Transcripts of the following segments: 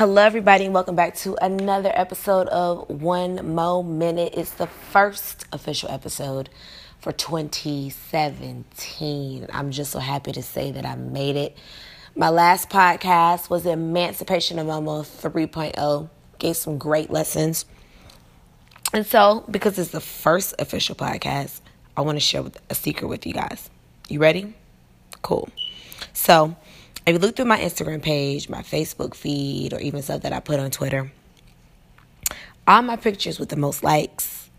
Hello everybody and welcome back to another episode of One Mo Minute. It's the first official episode for 2017. I'm just so happy to say that I made it. My last podcast was Emancipation of Momo 3.0. Gave some great lessons. And so, because it's the first official podcast, I want to share a secret with you guys. You ready? Cool. So, if you look through my Instagram page, my Facebook feed, or even stuff that I put on Twitter, all my pictures with the most likes,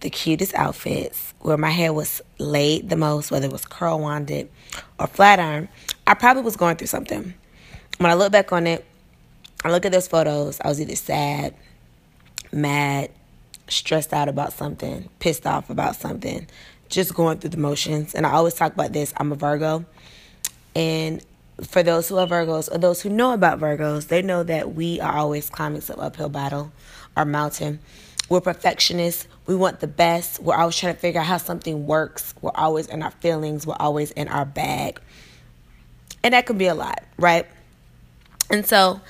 the cutest outfits, where my hair was laid the most, whether it was curl wanded or flat iron, I probably was going through something. When I look back on it, I look at those photos, I was either sad, mad, stressed out about something, pissed off about something, just going through the motions. And I always talk about this. I'm a Virgo, and for those who are Virgos or those who know about Virgos, they know that we are always climbing some uphill battle or mountain. We're perfectionists. We want the best. We're always trying to figure out how something works. We're always in our feelings. We're always in our bag. And that could be a lot, right? And so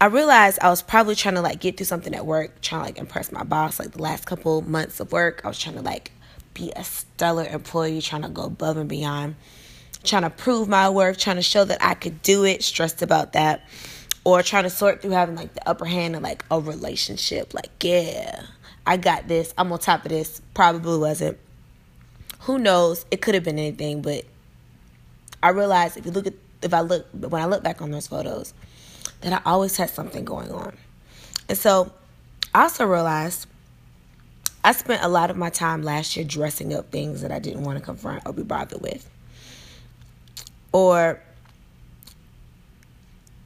I realized I was probably trying to get through something at work, trying to impress my boss. The last couple months of work, I was trying to be a stellar employee, trying to go above and beyond, trying to prove my worth, trying to show that I could do it, stressed about that, or trying to sort through having the upper hand in a relationship. Yeah, I got this. I'm on top of this. Probably wasn't. Who knows? It could have been anything, but I realized when I look back on those photos, that I always had something going on. And so I also realized I spent a lot of my time last year dressing up things that I didn't want to confront or be bothered with. Or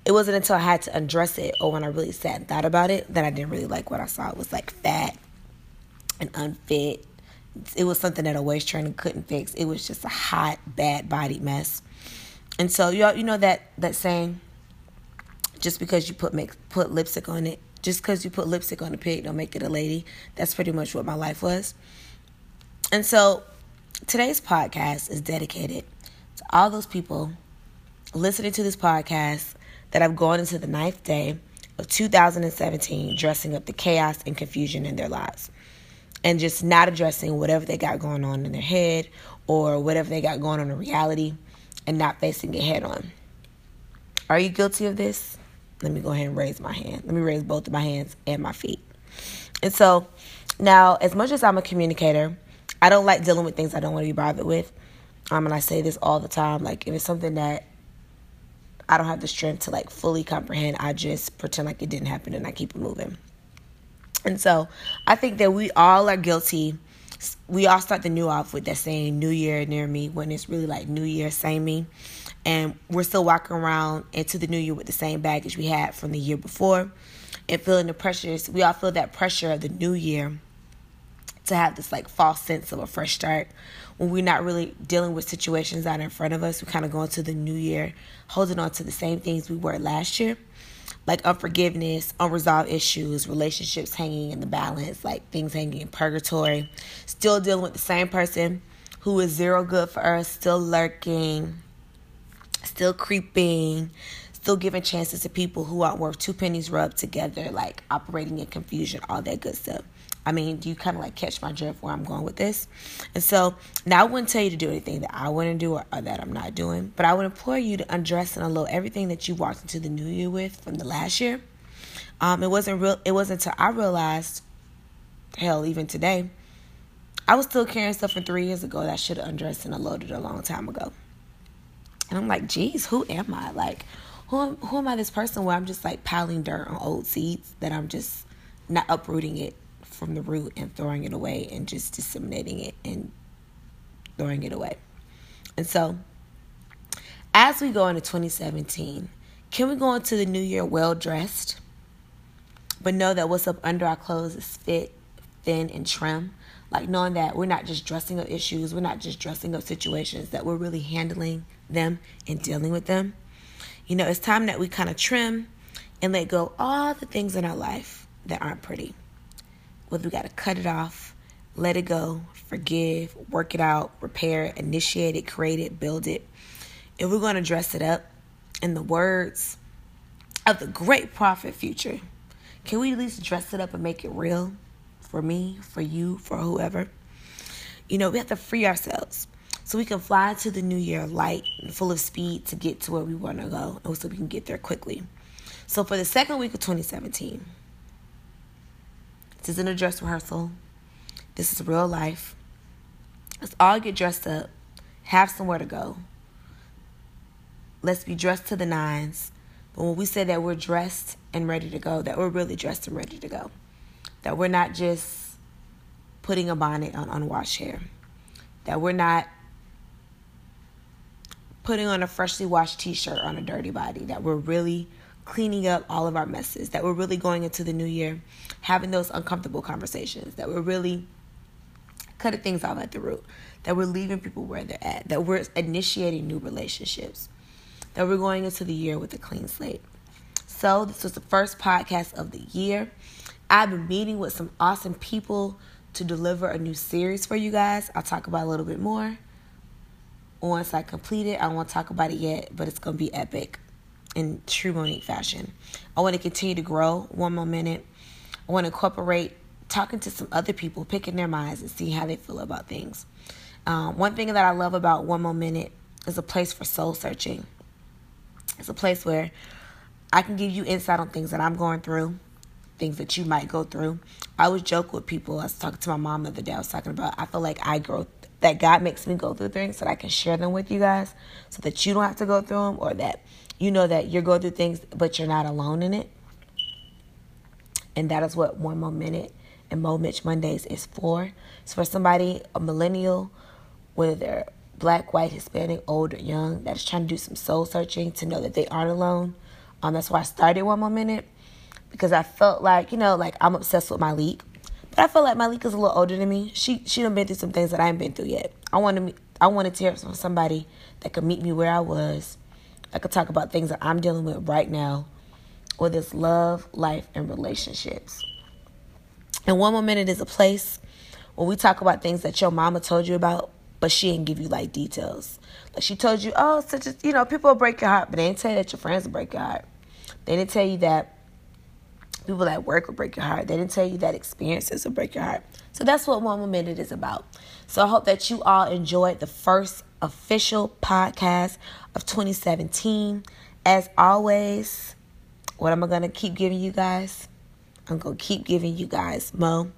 it wasn't until I had to undress it or when I really sat and thought about it that I didn't really like what I saw. It was fat and unfit. It was something that a waist trainer couldn't fix. It was just a hot, bad bodied mess. And so you know that saying, just because you put lipstick on it, just because you put lipstick on a pig don't make it a lady. That's pretty much what my life was. And so today's podcast is dedicated all those people listening to this podcast that have gone into the 9th day of 2017 dressing up the chaos and confusion in their lives and just not addressing whatever they got going on in their head or whatever they got going on in reality and not facing it head on. Are you guilty of this? Let me go ahead and raise my hand. Let me raise both of my hands and my feet. And so now, as much as I'm a communicator, I don't like dealing with things I don't want to be bothered with. And I say this all the time, if it's something that I don't have the strength to fully comprehend, I just pretend it didn't happen and I keep it moving. And so I think that we all are guilty. We all start the new off with that saying, new year, near me, when it's really new year, same me. And we're still walking around into the new year with the same baggage we had from the year before and feeling the pressures. We all feel that pressure of the new year to have this false sense of a fresh start when we're not really dealing with situations out in front of us. We kind of go into the new year holding on to the same things we were last year, unforgiveness, unresolved issues, relationships hanging in the balance, things hanging in purgatory, still dealing with the same person who is zero good for us, still lurking, still creeping, still giving chances to people who aren't worth two pennies rubbed together, operating in confusion, all that good stuff. Do you kind of catch my drift where I'm going with this? And so now I wouldn't tell you to do anything that I wouldn't do or that I'm not doing, but I would implore you to undress and unload everything that you walked into the new year with from the last year. It wasn't until I realized, hell, even today, I was still carrying stuff from 3 years ago that I should have undressed and unloaded a long time ago. And I'm geez, who am I? Who am I, this person where I'm just piling dirt on old seeds that I'm just not uprooting it from the root and throwing it away and just disseminating it and throwing it away. And so as we go into 2017, can we go into the new year well-dressed, but know that what's up under our clothes is fit, thin, and trim? Knowing that we're not just dressing up issues, we're not just dressing up situations, that we're really handling them and dealing with them. It's time that we kind of trim and let go all the things in our life that aren't pretty. Whether we got to cut it off, let it go, forgive, work it out, repair it, initiate it, create it, build it. If we're going to dress it up in the words, of the great profit future. Can we at least dress it up and make it real for me, for you, for whoever? You know, we have to free ourselves so we can fly to the new year light and full of speed to get to where we want to go, and so we can get there quickly. So for the second week of 2017, this isn't a dress rehearsal. This is real life. Let's all get dressed up, have somewhere to go. Let's be dressed to the nines. But when we say that we're dressed and ready to go, that we're really dressed and ready to go, that we're not just putting a bonnet on unwashed hair, that we're not putting on a freshly washed t-shirt on a dirty body, that we're really cleaning up all of our messes, that we're really going into the new year having those uncomfortable conversations, that we're really cutting things off at the root, that we're leaving people where they're at, that we're initiating new relationships, that we're going into the year with a clean slate. So this was the first podcast of the year. I've been meeting with some awesome people to deliver a new series for you guys. I'll talk about it a little bit more once I complete it. I won't talk about it yet, but it's going to be epic in true Monique fashion. I want to continue to grow One Mo Minute. I want to incorporate talking to some other people, picking their minds and see how they feel about things. One thing that I love about One Mo Minute is a place for soul searching. It's a place where I can give you insight on things that I'm going through, things that you might go through. I always joke with people. I was talking to my mom the other day. I was talking about, I feel like that God makes me go through things so that I can share them with you guys so that you don't have to go through them, or that you know that you're going through things but you're not alone in it. And that is what One Mo Minute and Mo Mitch Mondays is for. It's for somebody, a millennial, whether they're Black, white, Hispanic, old, or young, that is trying to do some soul searching to know that they aren't alone. That's why I started One Mo Minute, because I felt like, I'm obsessed with Malik. But I feel like Malik is a little older than me. She done been through some things that I ain't been through yet. I wanted to hear from somebody that could meet me where I was, that could talk about things that I'm dealing with right now, whether it's love, life, and relationships. And One Mo Minute is a place where we talk about things that your mama told you about, but she didn't give you, details. She told you, people will break your heart, but they didn't tell you that your friends will break your heart. They didn't tell you that people at work will break your heart. They didn't tell you that experiences will break your heart. So that's what One Mo Minute is about. So I hope that you all enjoyed the first official podcast of 2017. As always, what am I going to keep giving you guys? I'm going to keep giving you guys Mo.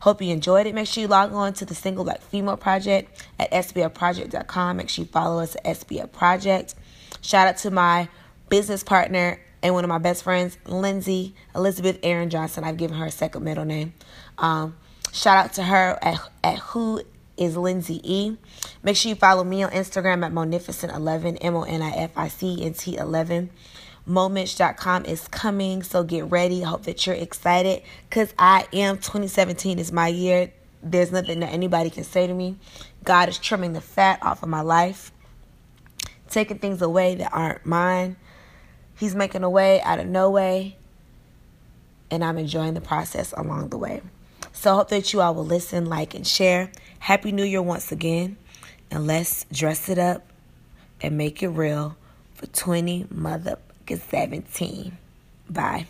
Hope you enjoyed it. Make sure you log on to the Single Black Female Project at sblproject.com. Make sure you follow us at SBL Project. Shout out to my business partner and one of my best friends, Lindsay Elizabeth Erin Johnson. I've given her a second middle name. Shout out to her at Who Is Lindsay E. Make sure you follow me on Instagram at Monificent11, Monificent11. Moments.com is coming, so get ready. I hope that you're excited, because I am. 2017 is my year. There's nothing that anybody can say to me. God is trimming the fat off of my life, taking things away that aren't mine. He's making a way out of no way, and I'm enjoying the process along the way. So I hope that you all will listen, like, and share. Happy New Year once again, and let's dress it up and make it real for 20 mother. 17. Bye.